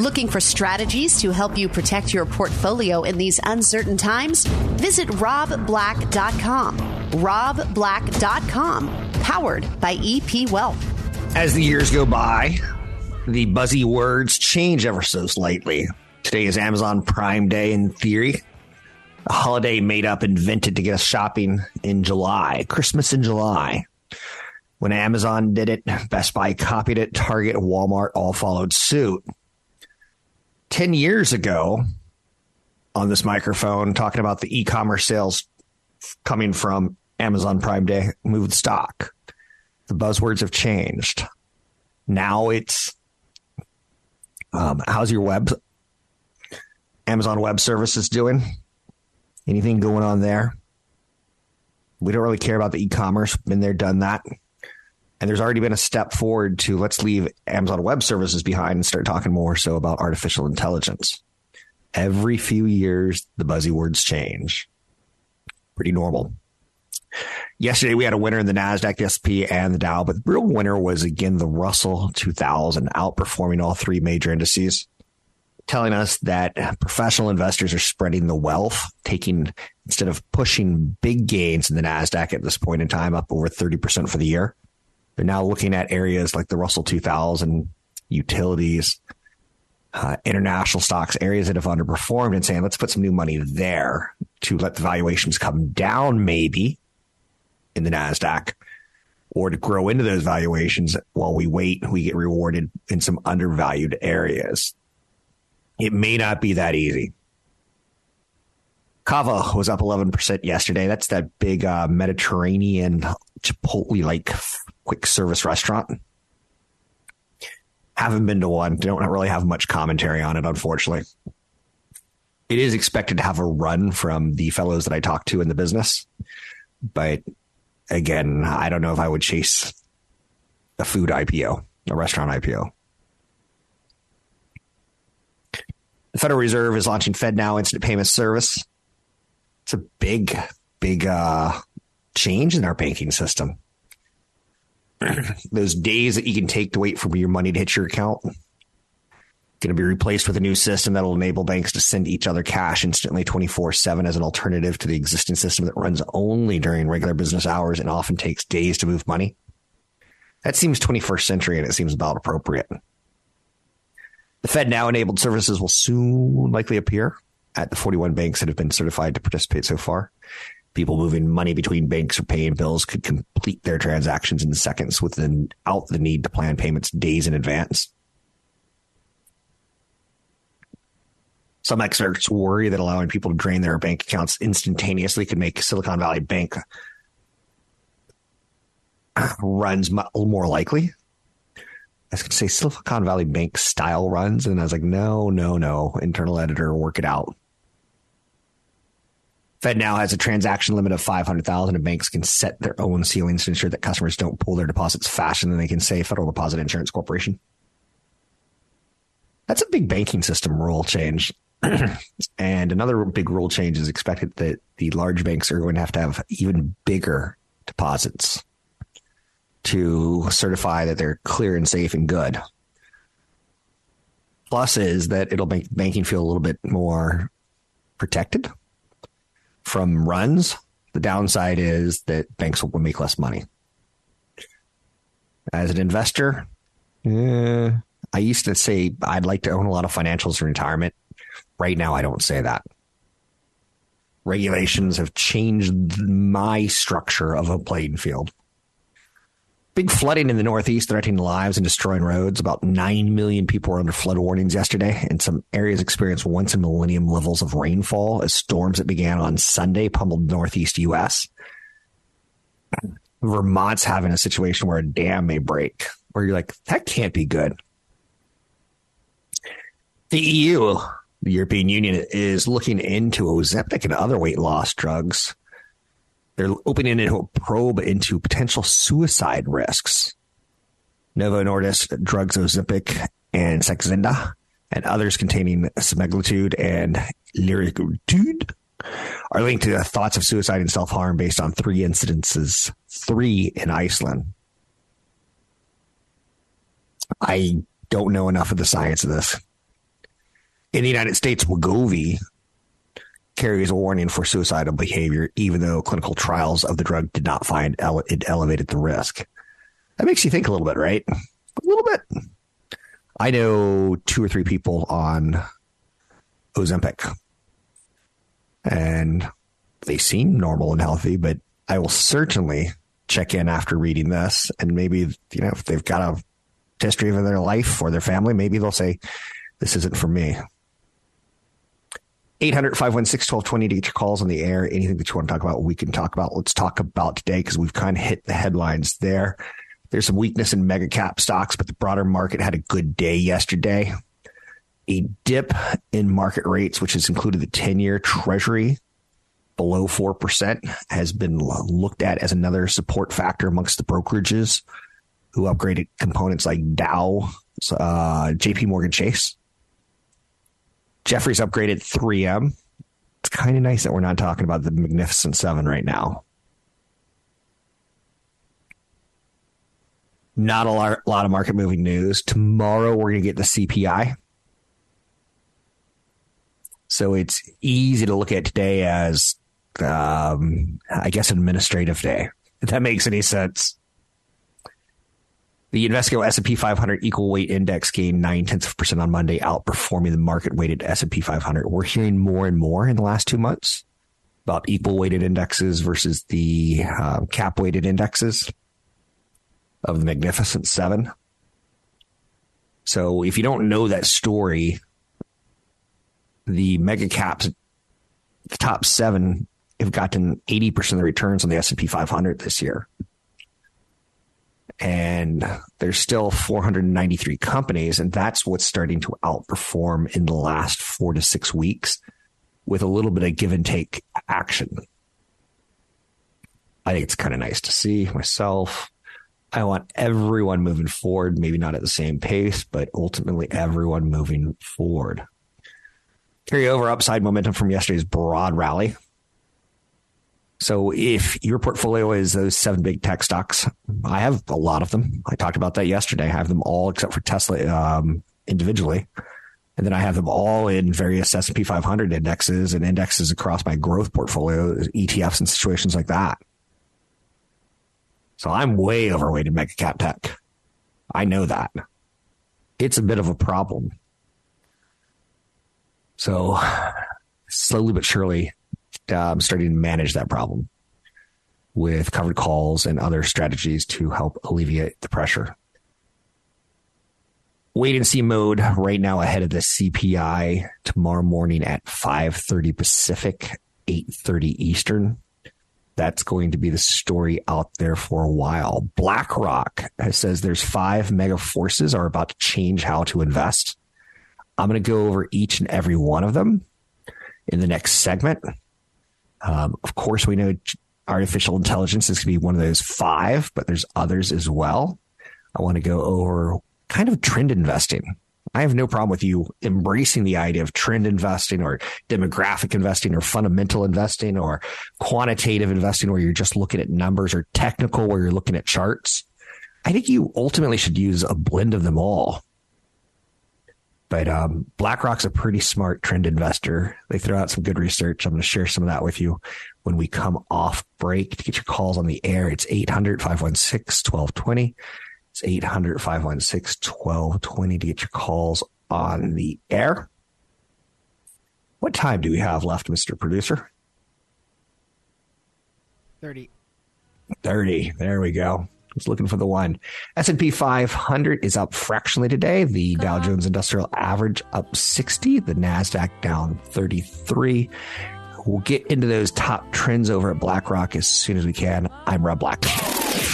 Looking for strategies to help you protect your portfolio in these uncertain times? Visit RobBlack.com. RobBlack.com, powered by EP Wealth. As the years go by, the buzzy words change ever so slightly. Today is Amazon Prime Day in theory, a holiday made up, invented to get us shopping in July, Christmas in July. When Amazon did it, Best Buy copied it, Target, Walmart all followed suit. 10 years ago, on this microphone, talking about the e-commerce sales coming from Amazon Prime Day, moved stock. The buzzwords have changed. Now it's how's your web? Amazon Web Services doing? Anything going on there? We don't really care about the e-commerce. Been there, done that. And there's already been a step forward to let's leave Amazon Web Services behind and start talking more so about artificial intelligence. Every few years, the buzzy words change. Pretty normal. Yesterday, we had a winner in the NASDAQ, SP, and the Dow, but the real winner was, again, the Russell 2000, outperforming all three major indices, telling us that professional investors are spreading the wealth, taking instead of pushing big gains in the NASDAQ at this point in time, up over 30% for the year. They're now looking at areas like the Russell 2000, utilities, international stocks, areas that have underperformed, and saying, let's put some new money there to let the valuations come down maybe in the NASDAQ, or to grow into those valuations while we wait, we get rewarded in some undervalued areas. It may not be that easy. Kava was up 11% yesterday. That's that big Mediterranean Chipotle-like quick service restaurant. Haven't been to one. Don't really have much commentary on it, unfortunately. It is expected to have a run from the fellows that I talk to in the business. But again, I don't know if I would chase a food IPO, a restaurant IPO. The Federal Reserve is launching FedNow Instant Payment Service. It's a big, big change in our banking system. Those days that you can take to wait for your money to hit your account going to be replaced with a new system that will enable banks to send each other cash instantly 24/7 as an alternative to the existing system that runs only during regular business hours and often takes days to move money. That seems 21st century, and it seems about appropriate. The FedNow-enabled services will soon likely appear at the 41 banks that have been certified to participate so far. People moving money between banks or paying bills could complete their transactions in seconds without the need to plan payments days in advance. Some experts worry that allowing people to drain their bank accounts instantaneously could make Silicon Valley Bank runs more likely. I was going to say Silicon Valley Bank style runs, and I was like, no, internal editor, work it out. FedNow has a transaction limit of $500,000, and banks can set their own ceilings to ensure that customers don't pull their deposits faster than they can say Federal Deposit Insurance Corporation. That's a big banking system rule change. And another big rule change is expected that the large banks are going to have even bigger deposits to certify that they're clear and safe and good. Plus is that it'll make banking feel a little bit more protected from runs. The downside is that banks will make less money. As an investor, I used to say I'd like to own a lot of financials in retirement. Right now, I don't say that. Regulations have changed my structure of a playing field. Big flooding in the Northeast, threatening lives and destroying roads. About 9 million people were under flood warnings yesterday, and some areas experienced once-in-a-millennium levels of rainfall as storms that began on Sunday pummeled Northeast U.S. Vermont's having a situation where a dam may break, where you're like, that can't be good. The EU, the European Union, is looking into Ozempic and other weight loss drugs. They're opening a probe into potential suicide risks. Novo Nordisk drugs Ozempic and Saxenda and others containing semaglutide and liraglutide are linked to the thoughts of suicide and self-harm based on three incidences in Iceland. I don't know enough of the science of this. In the United States, Wegovy carries a warning for suicidal behavior, even though clinical trials of the drug did not find it elevated the risk. That makes you think a little bit, right? A little bit. I know two or three people on Ozempic, and they seem normal and healthy, but I will certainly check in after reading this. And maybe, you know, if they've got a history of their life or their family, maybe they'll say, this isn't for me. 800-516-1220 to get your calls on the air. Anything that you want to talk about, we can talk about. Let's talk about today, because we've kind of hit the headlines there. There's some weakness in mega cap stocks, but the broader market had a good day yesterday. A dip in market rates, which has included the 10-year Treasury below 4%, has been looked at as another support factor amongst the brokerages who upgraded components like Dow, JP Morgan Chase. Jefferies upgraded 3M. It's kind of nice that we're not talking about the Magnificent Seven right now. Not a lot of market moving news. Tomorrow we're going to get the CPI. So it's easy to look at today as, I guess, an administrative day, if that makes any sense. The Invesco S&P 500 equal weight index gained 0.9% on Monday, outperforming the market weighted S&P 500. We're hearing more and more in the last 2 months about equal weighted indexes versus the cap weighted indexes of the Magnificent Seven. So if you don't know that story, the mega caps, the top seven, have gotten 80% of the returns on the S&P 500 this year. And there's still 493 companies, and that's what's starting to outperform in the last 4 to 6 weeks with a little bit of give and take action. I think it's kind of nice to see myself. I want everyone moving forward, maybe not at the same pace, but ultimately everyone moving forward. Carry over upside momentum from yesterday's broad rally. So if your portfolio is those seven big tech stocks, I have a lot of them. I talked about that yesterday. I have them all except for Tesla individually. And then I have them all in various S&P 500 indexes and indexes across my growth portfolio, ETFs and situations like that. So I'm way overweight in mega cap tech. I know that. It's a bit of a problem. So slowly but surely, I'm starting to manage that problem with covered calls and other strategies to help alleviate the pressure. Wait and see mode right now ahead of the CPI tomorrow morning at 5:30 Pacific, 8:30 Eastern. That's going to be the story out there for a while. BlackRock says there's 5 mega forces are about to change how to invest. I'm going to go over each and every one of them in the next segment. Of course, we know artificial intelligence is going to be one of those 5, but there's others as well. I want to go over kind of trend investing. I have no problem with you embracing the idea of trend investing or demographic investing or fundamental investing or quantitative investing, where you're just looking at numbers, or technical, where you're looking at charts. I think you ultimately should use a blend of them all. But BlackRock's a pretty smart trend investor. They throw out some good research. I'm going to share some of that with you when we come off break. To get your calls on the air, it's 800-516-1220. It's 800-516-1220 to get your calls on the air. What time do we have left, Mr. Producer? 30. There we go. I was looking for the one. S&P 500 is up fractionally today. The Dow Jones Industrial Average up 60. The NASDAQ down 33. We'll get into those top trends over at BlackRock as soon as we can. I'm Rob Black.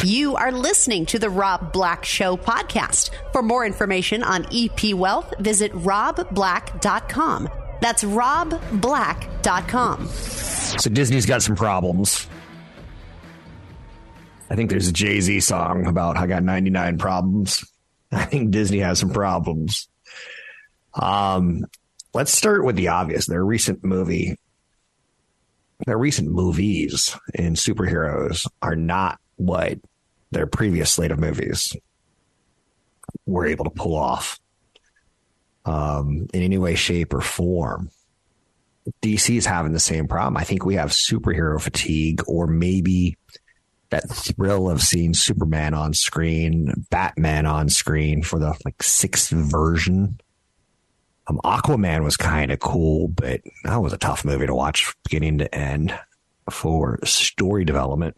You are listening to the Rob Black Show podcast. For more information on EP Wealth, visit RobBlack.com. That's RobBlack.com. So Disney's got some problems. I think there's a Jay-Z song about I got 99 problems. I think Disney has some problems. Let's start with the obvious. Their recent movies in superheroes are not what their previous slate of movies were able to pull off in any way, shape, or form. DC is having the same problem. I think we have superhero fatigue, or maybe that thrill of seeing Superman on screen, Batman on screen for the sixth version. Aquaman was kind of cool, but that was a tough movie to watch beginning to end for story development.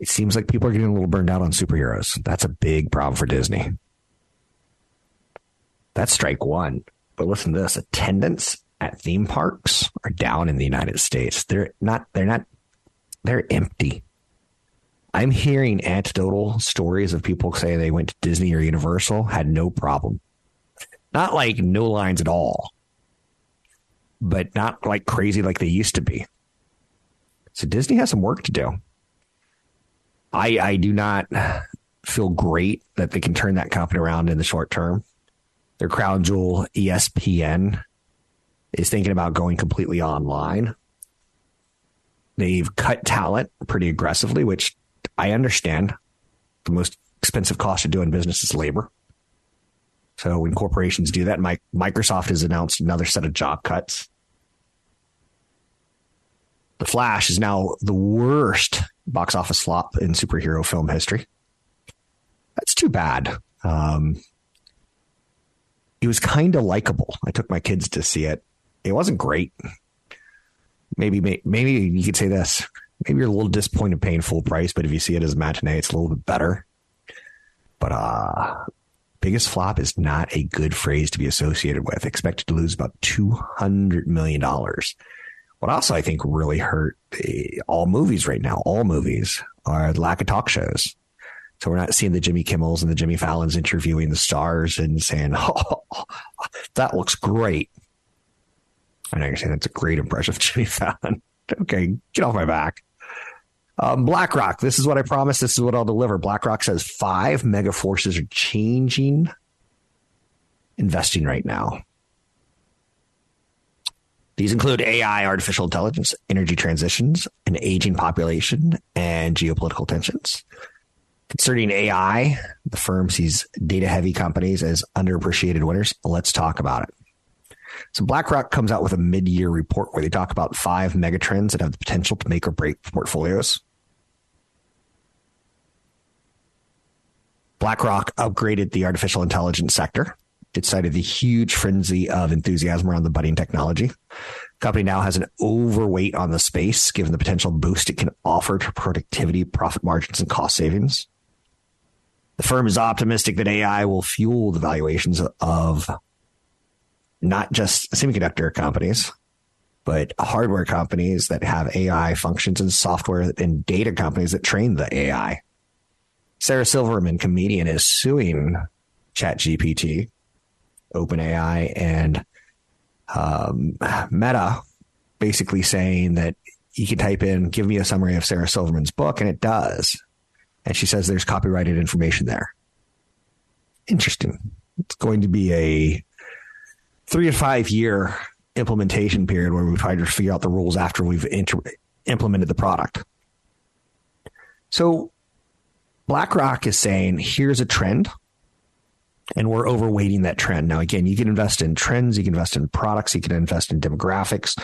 It seems like people are getting a little burned out on superheroes. That's a big problem for Disney. That's strike one. But listen to this. Attendance at theme parks are down in the United States. They're empty. I'm hearing anecdotal stories of people say they went to Disney or Universal, had no problem. Not like no lines at all, but not like crazy like they used to be. So Disney has some work to do. I do not feel great that they can turn that company around in the short term. Their crown jewel, ESPN, is thinking about going completely online. They've cut talent pretty aggressively, which I understand. The most expensive cost of doing business is labor. So when corporations do that, Microsoft has announced another set of job cuts. The Flash is now the worst box office flop in superhero film history. That's too bad. It was kind of likable. I took my kids to see it. It wasn't great. Maybe you could say this. Maybe you're a little disappointed paying full price, but if you see it as a matinee, it's a little bit better. But biggest flop is not a good phrase to be associated with. Expected to lose about $200 million. What also I think really hurt all movies right now, all movies, are the lack of talk shows. So we're not seeing the Jimmy Kimmels and the Jimmy Fallons interviewing the stars and saying, oh, that looks great. I know you're saying that's a great impression of Jimmy Fallon. Okay, get off my back. BlackRock, this is what I promised. This is what I'll deliver. BlackRock says 5 mega forces are changing investing right now. These include AI, artificial intelligence, energy transitions, an aging population, and geopolitical tensions. Concerning AI, the firm sees data-heavy companies as underappreciated winners. Let's talk about it. So BlackRock comes out with a mid-year report where they talk about 5 megatrends that have the potential to make or break portfolios. BlackRock upgraded the artificial intelligence sector. It cited the huge frenzy of enthusiasm around the budding technology. The company now has an overweight on the space, given the potential boost it can offer to productivity, profit margins, and cost savings. The firm is optimistic that AI will fuel the valuations of not just semiconductor companies, but hardware companies that have AI functions and software and data companies that train the AI. Sarah Silverman, comedian, is suing ChatGPT, OpenAI, and Meta, basically saying that you can type in, give me a summary of Sarah Silverman's book, and it does. And she says there's copyrighted information there. Interesting. It's going to be a 3 to 5 year implementation period where we try to figure out the rules after we've implemented the product. So BlackRock is saying, here's a trend, and we're overweighting that trend. Now, again, you can invest in trends, you can invest in products, you can invest in demographics,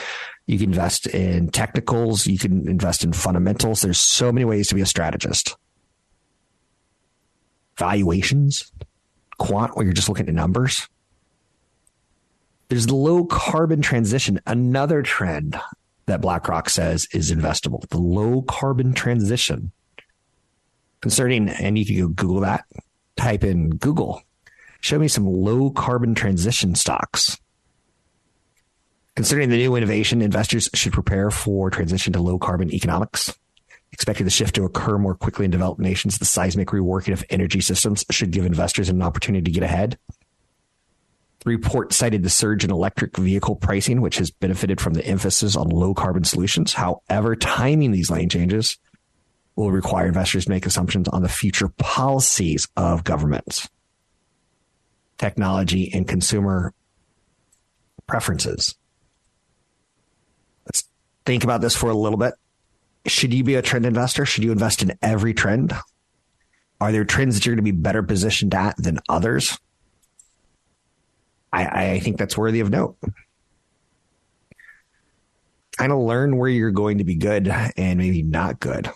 you can invest in technicals, you can invest in fundamentals. There's so many ways to be a strategist. Valuations, quant, where you're just looking at numbers. There's the low carbon transition, another trend that BlackRock says is investable. The low carbon transition. Concerning, and you can go Google that, type in Google, show me some low carbon transition stocks. Concerning the new innovation, investors should prepare for transition to low carbon economics. Expecting the shift to occur more quickly in developed nations, the seismic reworking of energy systems should give investors an opportunity to get ahead. The report cited the surge in electric vehicle pricing, which has benefited from the emphasis on low carbon solutions. However, timing these lane changes will require investors to make assumptions on the future policies of governments, technology, and consumer preferences. Let's think about this for a little bit. Should you be a trend investor? Should you invest in every trend? Are there trends that you're going to be better positioned at than others? I think that's worthy of note. Kind of learn where you're going to be good and maybe not good.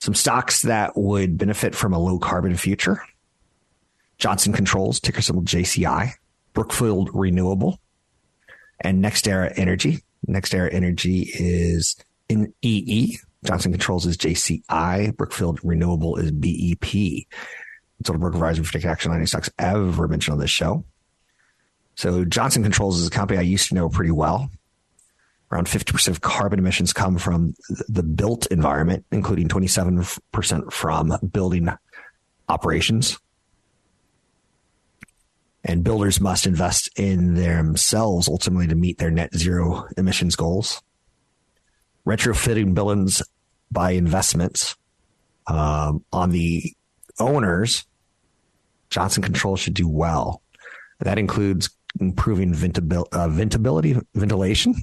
Some stocks that would benefit from a low carbon future: Johnson Controls, ticker symbol JCI, Brookfield Renewable, and NextEra Energy. NextEra Energy is in EE. Johnson Controls is JCI. Brookfield Renewable is BEP. Total Broker Advisor for taking action on any stocks ever mentioned on this show. So Johnson Controls is a company I used to know pretty well. Around 50% of carbon emissions come from the built environment, including 27% from building operations. And builders must invest in themselves ultimately to meet their net zero emissions goals. Retrofitting buildings by investments on the owners, Johnson Controls should do well. That includes improving ventilation,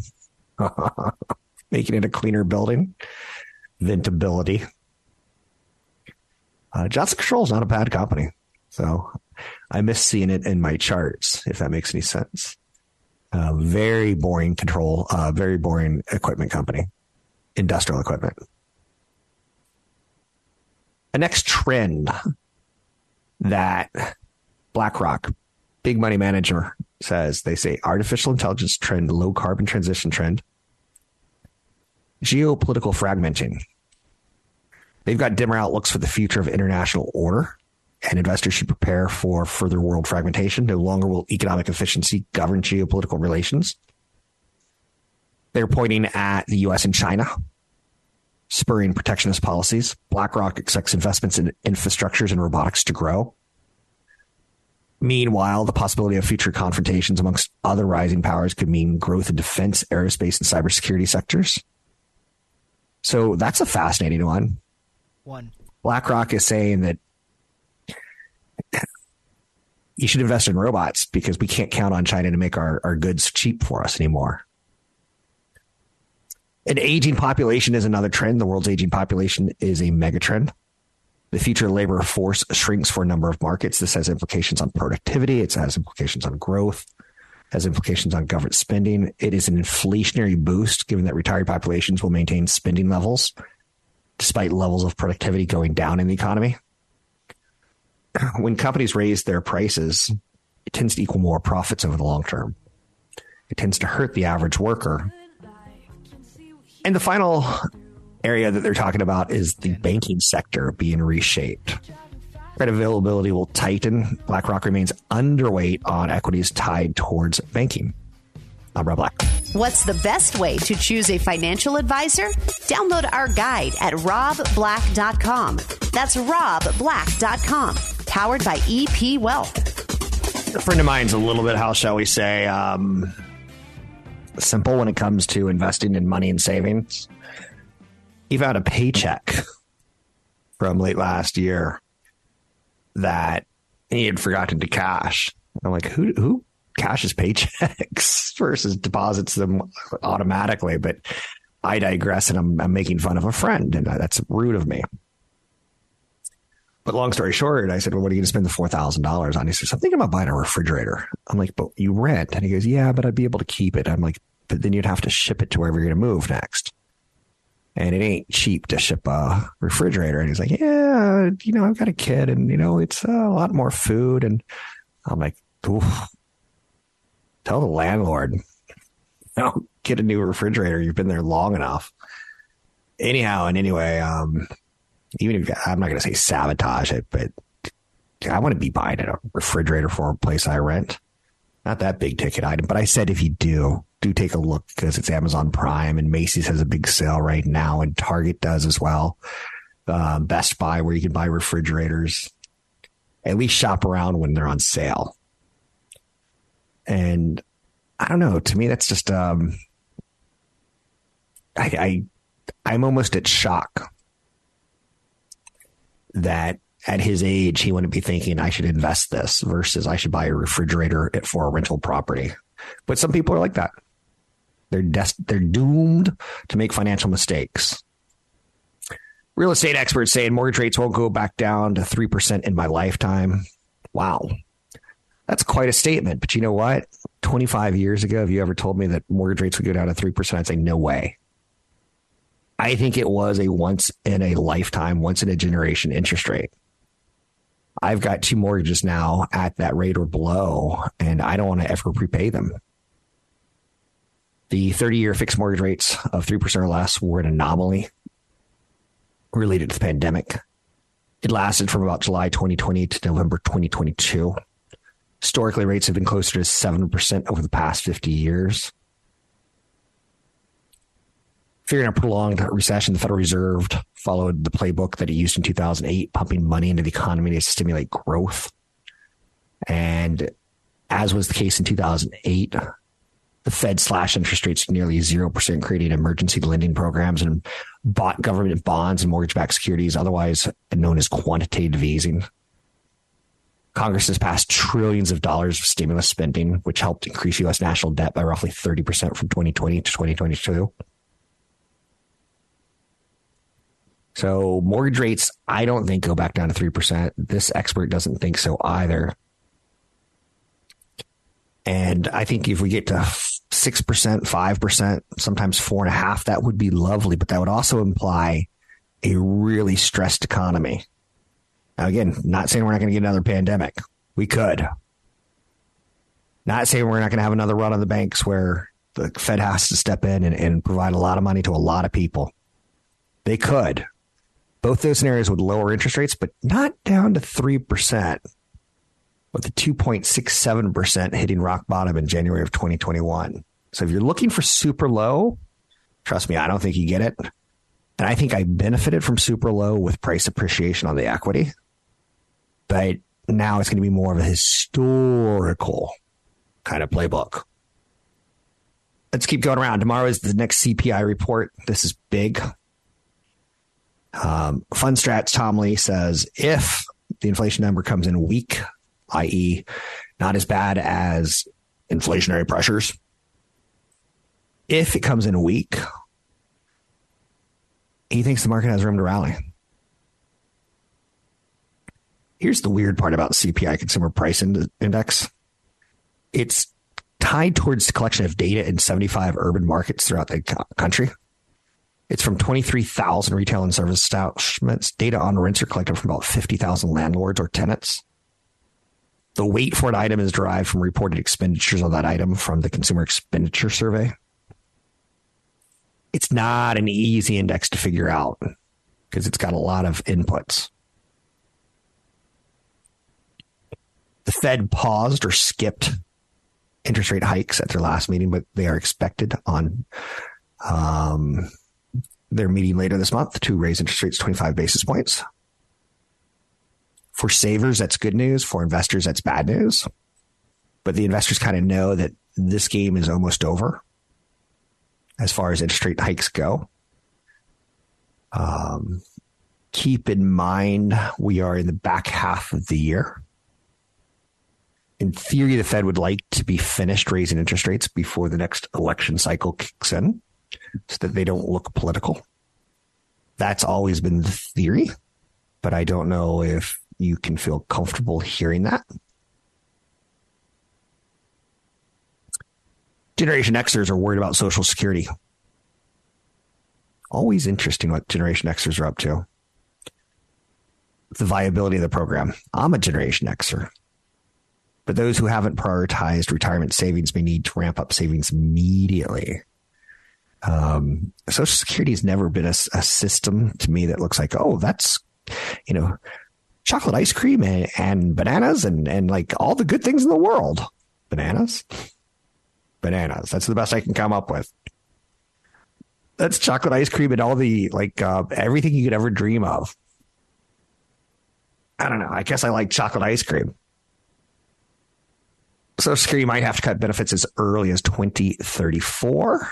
making it a cleaner building. Ventability. Johnson Controls is not a bad company. So I miss seeing it in my charts, if that makes any sense. Very boring equipment company, industrial equipment. The next trend that BlackRock, big money manager, says, they say artificial intelligence trend, low carbon transition trend, geopolitical fragmenting. They've got dimmer outlooks for the future of international order, and investors should prepare for further world fragmentation. No longer will economic efficiency govern geopolitical relations. They're pointing at the U.S. and China, spurring protectionist policies. BlackRock expects investments in infrastructures and robotics to grow. Meanwhile, the possibility of future confrontations amongst other rising powers could mean growth in defense, aerospace, and cybersecurity sectors. So that's a fascinating one. BlackRock is saying that you should invest in robots because we can't count on China to make our goods cheap for us anymore. An aging population is another trend. The world's aging population is a megatrend. The future labor force shrinks for a number of markets. This has implications on productivity. It has implications on growth. It has implications on government spending. It is an inflationary boost, given that retired populations will maintain spending levels despite levels of productivity going down in the economy. When companies raise their prices, it tends to equal more profits over the long term. It tends to hurt the average worker. And the final area that they're talking about is the banking sector being reshaped. Credit availability will tighten. BlackRock remains underweight on equities tied towards banking. I'm Rob Black. What's the best way to choose a financial advisor? Download our guide at RobBlack.com. That's RobBlack.com, powered by EP Wealth. A friend of mine's a little bit, how shall we say, simple when it comes to investing in money and savings. He found a paycheck from late last year that he had forgotten to cash. I'm like, who cashes paychecks versus deposits them automatically? But I digress, and I'm making fun of a friend, and that's rude of me. But long story short, I said, well, what are you going to spend the $4,000 on? He says, I'm thinking about buying a refrigerator. I'm like, but you rent. And he goes, yeah, but I'd be able to keep it. I'm like, but then you'd have to ship it to wherever you're going to move next. And it ain't cheap to ship a refrigerator. And he's like, yeah, I've got a kid, and, it's a lot more food. And I'm like, oof, tell the landlord, get a new refrigerator. You've been there long enough. Anyhow, and anyway, even if I'm not going to say sabotage it, but I wouldn't be buying a refrigerator for a place I rent. Not that big ticket item. But I said, if you do, do take a look because it's Amazon Prime, and Macy's has a big sale right now, and Target does as well. Best Buy, where you can buy refrigerators. At least shop around when they're on sale. And I don't know. To me, that's just I'm almost at shock that at his age, he wouldn't be thinking I should invest this versus I should buy a refrigerator for a rental property. But some people are like that. They're doomed to make financial mistakes. Real estate experts saying mortgage rates won't go back down to 3% in my lifetime. Wow. That's quite a statement. But you know what? 25 years ago, if you ever told me that mortgage rates would go down to 3%, I'd say no way. I think it was a once in a lifetime, once in a generation interest rate. I've got two mortgages now at that rate or below, and I don't want to ever repay them. The 30-year fixed mortgage rates of 3% or less were an anomaly related to the pandemic. It lasted from about July 2020 to November 2022. Historically, rates have been closer to 7% over the past 50 years. Fearing a prolonged recession, the Federal Reserve followed the playbook that it used in 2008, pumping money into the economy to stimulate growth. And as was the case in 2008, the Fed slashed interest rates to nearly 0%, creating emergency lending programs and bought government bonds and mortgage-backed securities, otherwise known as quantitative easing. Congress has passed trillions of dollars of stimulus spending, which helped increase U.S. national debt by roughly 30% from 2020 to 2022. So mortgage rates, I don't think, go back down to 3%. This expert doesn't think so either. And I think if we get to 6%, 5%, sometimes 4.5%, that would be lovely. But that would also imply a really stressed economy. Now, again, not saying we're not going to get another pandemic. We could. Not saying we're not going to have another run on the banks where the Fed has to step in and provide a lot of money to a lot of people. They could. Both those scenarios would lower interest rates, but not down to 3%, with the 2.67% hitting rock bottom in January of 2021. So if you're looking for super low, trust me, I don't think you get it. And I think I benefited from super low with price appreciation on the equity. But now it's going to be more of a historical kind of playbook. Let's keep going around. Tomorrow is the next CPI report. This is big. Funstrat's Tom Lee says if the inflation number comes in weak, i.e. not as bad as inflationary pressures, if it comes in weak, he thinks the market has room to rally. Here's the weird part about CPI, Consumer Price Index. It's tied towards the collection of data in 75 urban markets throughout the country. It's from 23,000 retail and service establishments. Data on rents are collected from about 50,000 landlords or tenants. The weight for an item is derived from reported expenditures on that item from the Consumer Expenditure Survey. It's not an easy index to figure out because it's got a lot of inputs. The Fed paused or skipped interest rate hikes at their last meeting, but they are expected on their meeting later this month to raise interest rates 25 basis points. For savers, that's good news. For investors, that's bad news. But the investors kind of know that this game is almost over as far as interest rate hikes go. Keep in mind, we are in the back half of the year. In theory, the Fed would like to be finished raising interest rates before the next election cycle kicks in, so that they don't look political. That's always been the theory, but I don't know if you can feel comfortable hearing that. Generation Xers are worried about Social Security. Always interesting what Generation Xers are up to. The viability of the program. I'm a Generation Xer, but those who haven't prioritized retirement savings may need to ramp up savings immediately. Social Security has never been a system to me that looks like, oh, that's, you know, chocolate ice cream and bananas and like all the good things in the world. Bananas. bananas. That's the best I can come up with. That's chocolate ice cream and all the, like, everything you could ever dream of. I don't know. I guess I like chocolate ice cream. Social Security might have to cut benefits as early as 2034,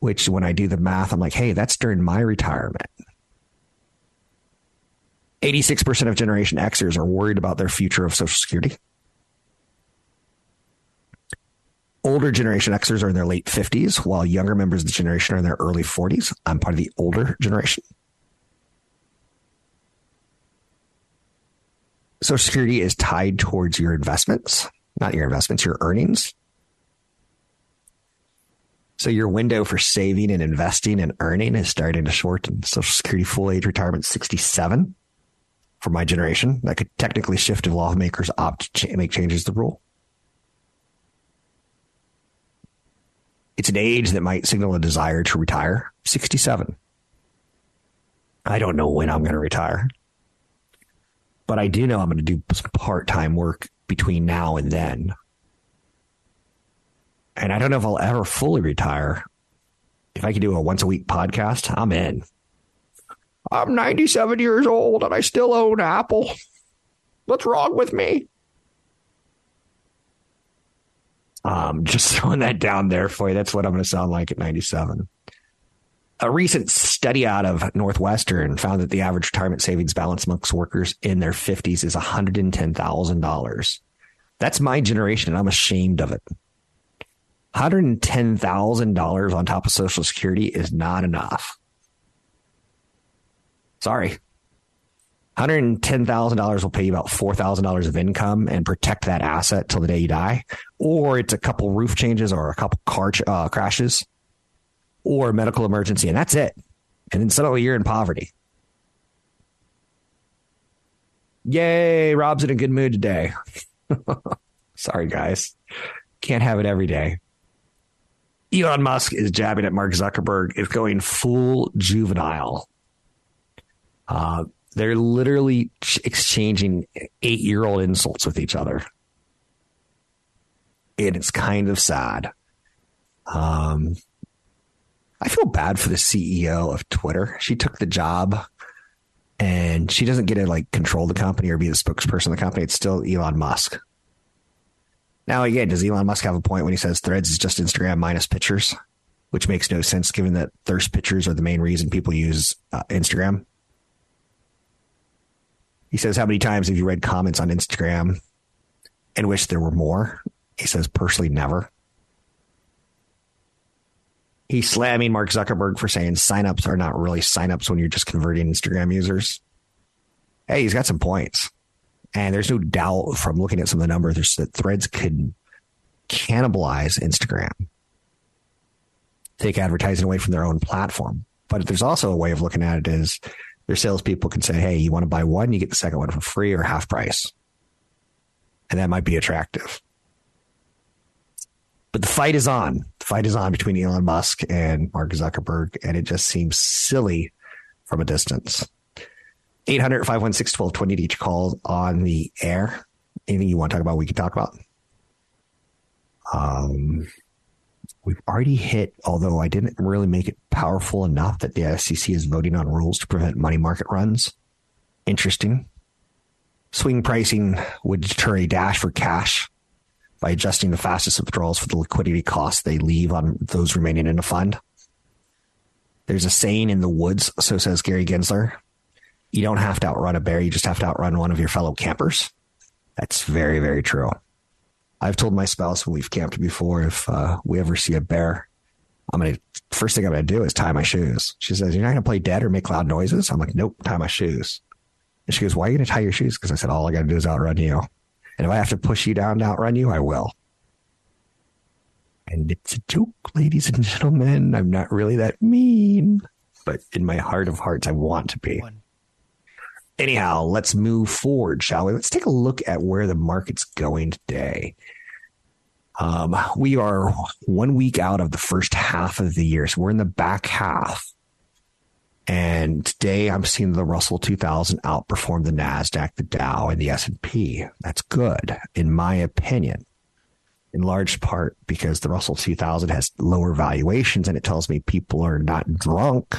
which when I do the math, I'm like, hey, that's during my retirement. 86% of Generation Xers are worried about their future of Social Security. Older Generation Xers are in their late 50s, while younger members of the generation are in their early 40s. I'm part of the older generation. Social Security is tied towards your investments, not your investments, your earnings. So your window for saving and investing and earning is starting to shorten. Social Security full age retirement 67 for my generation. That could technically shift if lawmakers opt to make changes to the rule. It's an age that might signal a desire to retire. 67. I don't know when I'm going to retire, but I do know I'm going to do some part-time work between now and then. And I don't know if I'll ever fully retire. If I could do a once-a-week podcast, I'm in. I'm 97 years old and I still own Apple. What's wrong with me? Just throwing that down there for you. That's what I'm going to sound like at 97. A recent study out of Northwestern found that the average retirement savings balance amongst workers in their 50s is $110,000. That's my generation, and I'm ashamed of it. $110,000 on top of Social Security is not enough. Sorry. $110,000 will pay you about $4,000 of income and protect that asset till the day you die. Or it's a couple roof changes or a couple car crashes or a medical emergency, and that's it. And then suddenly you're in poverty. Yay, Rob's in a good mood today. Sorry, guys. Can't have it every day. Elon Musk is jabbing at Mark Zuckerberg. It's going full juvenile. They're literally exchanging 8-year-old insults with each other. And it's kind of sad. I feel bad for the CEO of Twitter. She took the job and she doesn't get to like control the company or be the spokesperson of the company. It's still Elon Musk. Now, again, does Elon Musk have a point when he says Threads is just Instagram minus pictures, which makes no sense given that thirst pictures are the main reason people use Instagram? He says, how many times have you read comments on Instagram and wish there were more? He says, personally, never. He's slamming Mark Zuckerberg for saying signups are not really signups when you're just converting Instagram users. Hey, he's got some points. And there's no doubt from looking at some of the numbers that Threads could cannibalize Instagram, take advertising away from their own platform. But there's also a way of looking at it is, their salespeople can say, hey, you want to buy one, you get the second one for free or half price. And that might be attractive. But the fight is on. The fight is on between Elon Musk and Mark Zuckerberg, and it just seems silly from a distance. 800-516-1220 to each call on the air. Anything you want to talk about, we can talk about. We've already hit, although I didn't really make it powerful enough, that the SEC is voting on rules to prevent money market runs. Interesting. Swing pricing would deter a dash for cash by adjusting the fastest withdrawals for the liquidity costs they leave on those remaining in a fund. There's a saying in the woods, so says Gary Gensler, you don't have to outrun a bear, you just have to outrun one of your fellow campers. That's very, very true. I've told my spouse when we've camped before, if we ever see a bear, first thing I'm going to do is tie my shoes. She says, you're not going to play dead or make loud noises? I'm like, nope, tie my shoes. And she goes, why are you going to tie your shoes? Because I said, all I got to do is outrun you. And if I have to push you down to outrun you, I will. And it's a joke, ladies and gentlemen. I'm not really that mean, but in my heart of hearts, I want to be. Anyhow, let's move forward, shall we? Let's take a look at where the market's going today. We are 1 week out of the first half of the year, so we're in the back half. And today I'm seeing the Russell 2000 outperform the NASDAQ, the Dow, and the S&P. That's good, in my opinion. in large part because the Russell 2000 has lower valuations, and it tells me people are not drunk.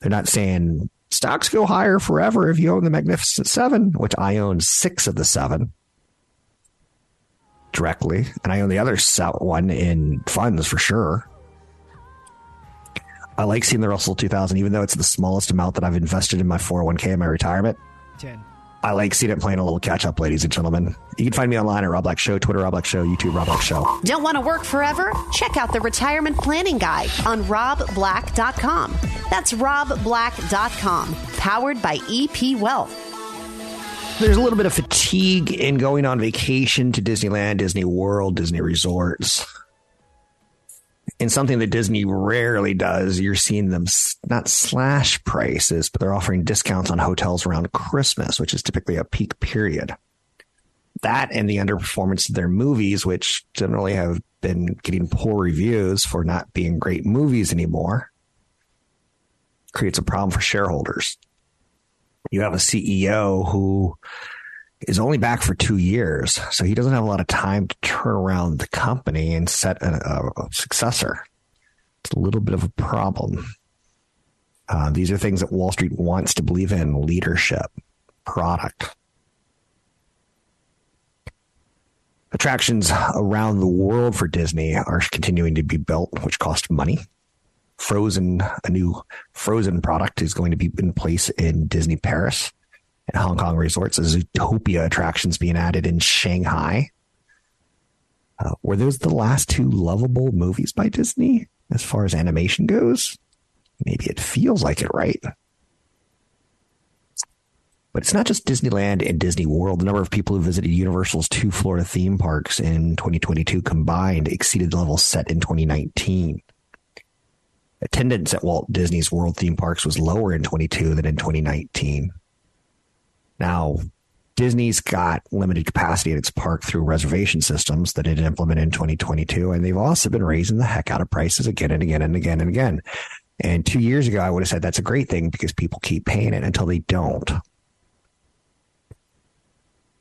They're not saying stocks go higher forever if you own the Magnificent Seven, which I own 6 of the 7 directly, and I own the other one in funds for sure. I like seeing the Russell 2000, even though it's the smallest amount that I've invested in my 401k and my retirement. 10. I like seeing it playing a little catch-up, ladies and gentlemen. You can find me online at Rob Black Show, Twitter, Rob Black Show, YouTube, Rob Black Show. Don't want to work forever? Check out the Retirement Planning Guide on RobBlack.com. That's RobBlack.com, powered by EP Wealth. There's a little bit of fatigue in going on vacation to Disneyland, Disney World, Disney Resorts. And something that Disney rarely does, you're seeing them not slash prices, but they're offering discounts on hotels around Christmas, which is typically a peak period. That and the underperformance of their movies, which generally have been getting poor reviews for not being great movies anymore, creates a problem for shareholders. You have a CEO who is only back for 2 years, so he doesn't have a lot of time to turn around the company and set a successor. It's a little bit of a problem. These are things that Wall Street wants to believe in: leadership, product. Attractions around the world for Disney are continuing to be built, which cost money. Frozen, a new Frozen product, is going to be in place in Disney Paris. At Hong Kong resorts, Zootopia attractions being added in Shanghai. Were those the last 2 lovable movies by Disney as far as animation goes? Maybe it feels like it, right? But it's not just Disneyland and Disney World. The number of people who visited Universal's 2 Florida theme parks in 2022 combined exceeded the level set in 2019. Attendance at Walt Disney's World theme parks was lower in 2022 than in 2019. Now, Disney's got limited capacity at its park through reservation systems that it implemented in 2022, and they've also been raising the heck out of prices again and again and again and again. And 2 years ago, I would have said that's a great thing because people keep paying it until they don't.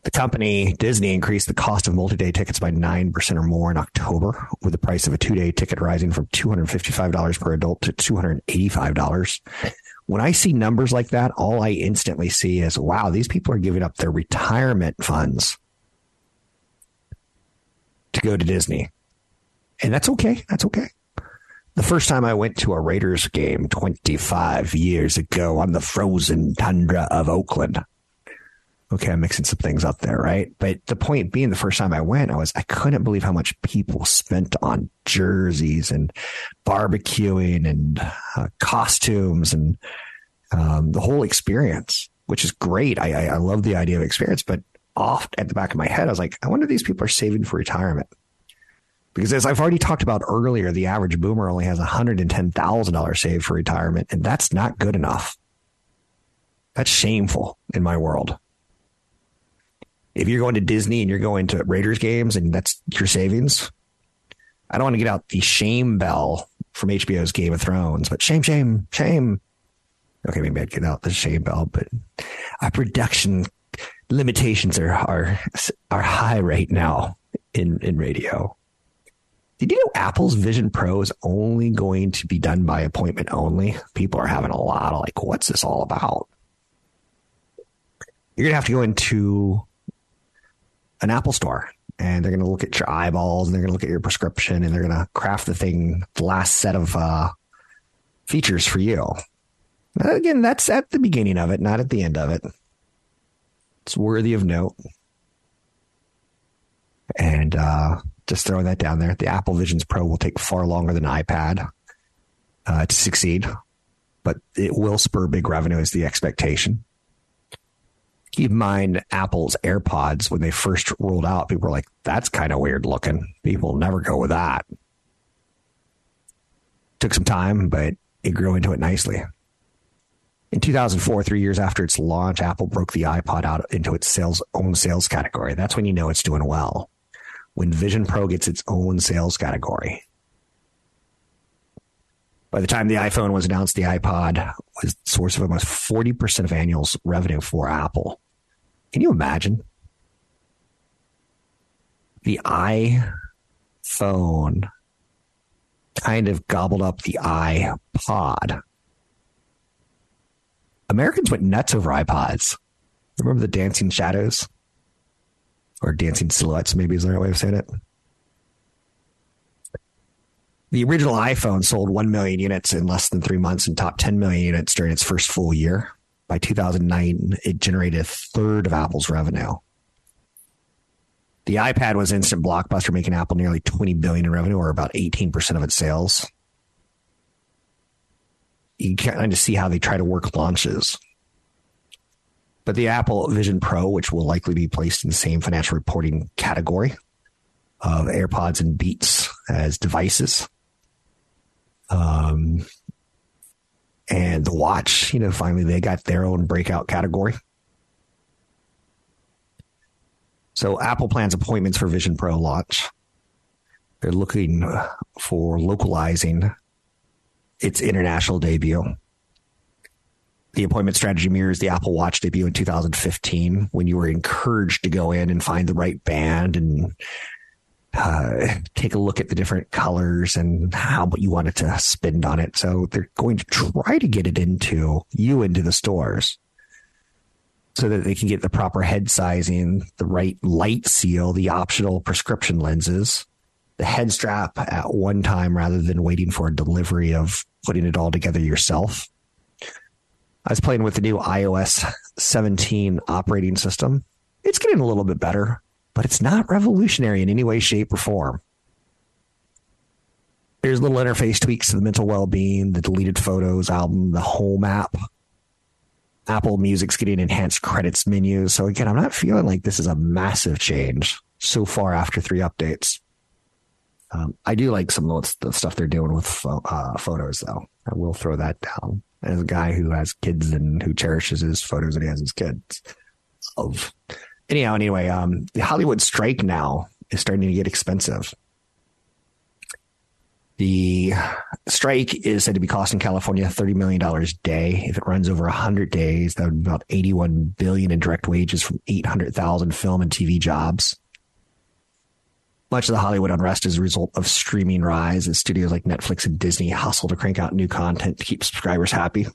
The company, Disney, increased the cost of multi-day tickets by 9% or more in October, with the price of a 2-day ticket rising from $255 per adult to $285. When I see numbers like that, all I instantly see is, wow, these people are giving up their retirement funds to go to Disney. And that's okay. That's okay. The first time I went to a Raiders game 25 years ago on the frozen tundra of Oakland. Okay, I'm mixing some things up there, right? But the point being, the first time I went, I couldn't believe how much people spent on jerseys and barbecuing and costumes and the whole experience, which is great. I love the idea of experience, but off at the back of my head, I was like, I wonder if these people are saving for retirement. Because as I've already talked about earlier, the average boomer only has $110,000 saved for retirement, and that's not good enough. That's shameful in my world. If you're going to Disney and you're going to Raiders games and that's your savings, I don't want to get out the shame bell from HBO's Game of Thrones, but shame, shame, shame. Okay, maybe I'd get out the shame bell, but our production limitations are high right now in radio. Did you know Apple's Vision Pro is only going to be done by appointment only? People are having a lot of like, what's this all about? You're going to have to go into an Apple store, and they're going to look at your eyeballs, and they're going to look at your prescription, and they're going to craft the thing, the last set of features for you. Again, that's at the beginning of it, not at the end of it. It's worthy of note. And just throwing that down there, the Apple Vision Pro will take far longer than iPad to succeed, but it will spur big revenue is the expectation. Keep in mind, Apple's AirPods, when they first rolled out, people were like, that's kind of weird looking. People never go with that. Took some time, but it grew into it nicely. In 2004, 3 years after its launch, Apple broke the iPod out into its own sales category. That's when you know it's doing well. When Vision Pro gets its own sales category. By the time the iPhone was announced, the iPod was the source of almost 40% of annual revenue for Apple. Can you imagine? the iPhone kind of gobbled up the iPod. Americans went nuts over iPods. Remember the dancing shadows? Or dancing silhouettes, maybe is the right way of saying it. The original iPhone sold 1 million units in less than 3 months and topped 10 million units during its first full year. By 2009, it generated a third of Apple's revenue. The iPad was an instant blockbuster, making Apple nearly $20 billion in revenue, or about 18% of its sales. You can kind of see how they try to work launches. But the Apple Vision Pro, which will likely be placed in the same financial reporting category of AirPods and Beats as devices, and the watch, you know, finally they got their own breakout category. So Apple plans appointments for Vision Pro launch. They're looking for localizing its international debut. The appointment strategy mirrors the Apple Watch debut in 2015, when you were encouraged to go in and find the right band and take a look at the different colors and how you wanted to spend on it. So they're going to try to get it into the stores so that they can get the proper head sizing, the right light seal, the optional prescription lenses, the head strap at one time rather than waiting for a delivery of putting it all together yourself. I was playing with the new iOS 17 operating system. It's getting a little bit better, but it's not revolutionary in any way, shape, or form. There's little interface tweaks to the mental well-being, the deleted photos album, the home app. Apple Music's getting enhanced credits menus. So again, I'm not feeling like this is a massive change so far after 3 updates. I do like some of the stuff they're doing with photos, though. I will throw that down. As a guy who has kids and who cherishes his photos that he has his kids of. Anyway, the Hollywood strike now is starting to get expensive. The strike is said to be costing California $30 million a day. If it runs over 100 days, that would be about $81 billion in direct wages from 800,000 film and TV jobs. Much of the Hollywood unrest is a result of streaming rise as studios like Netflix and Disney hustle to crank out new content to keep subscribers happy.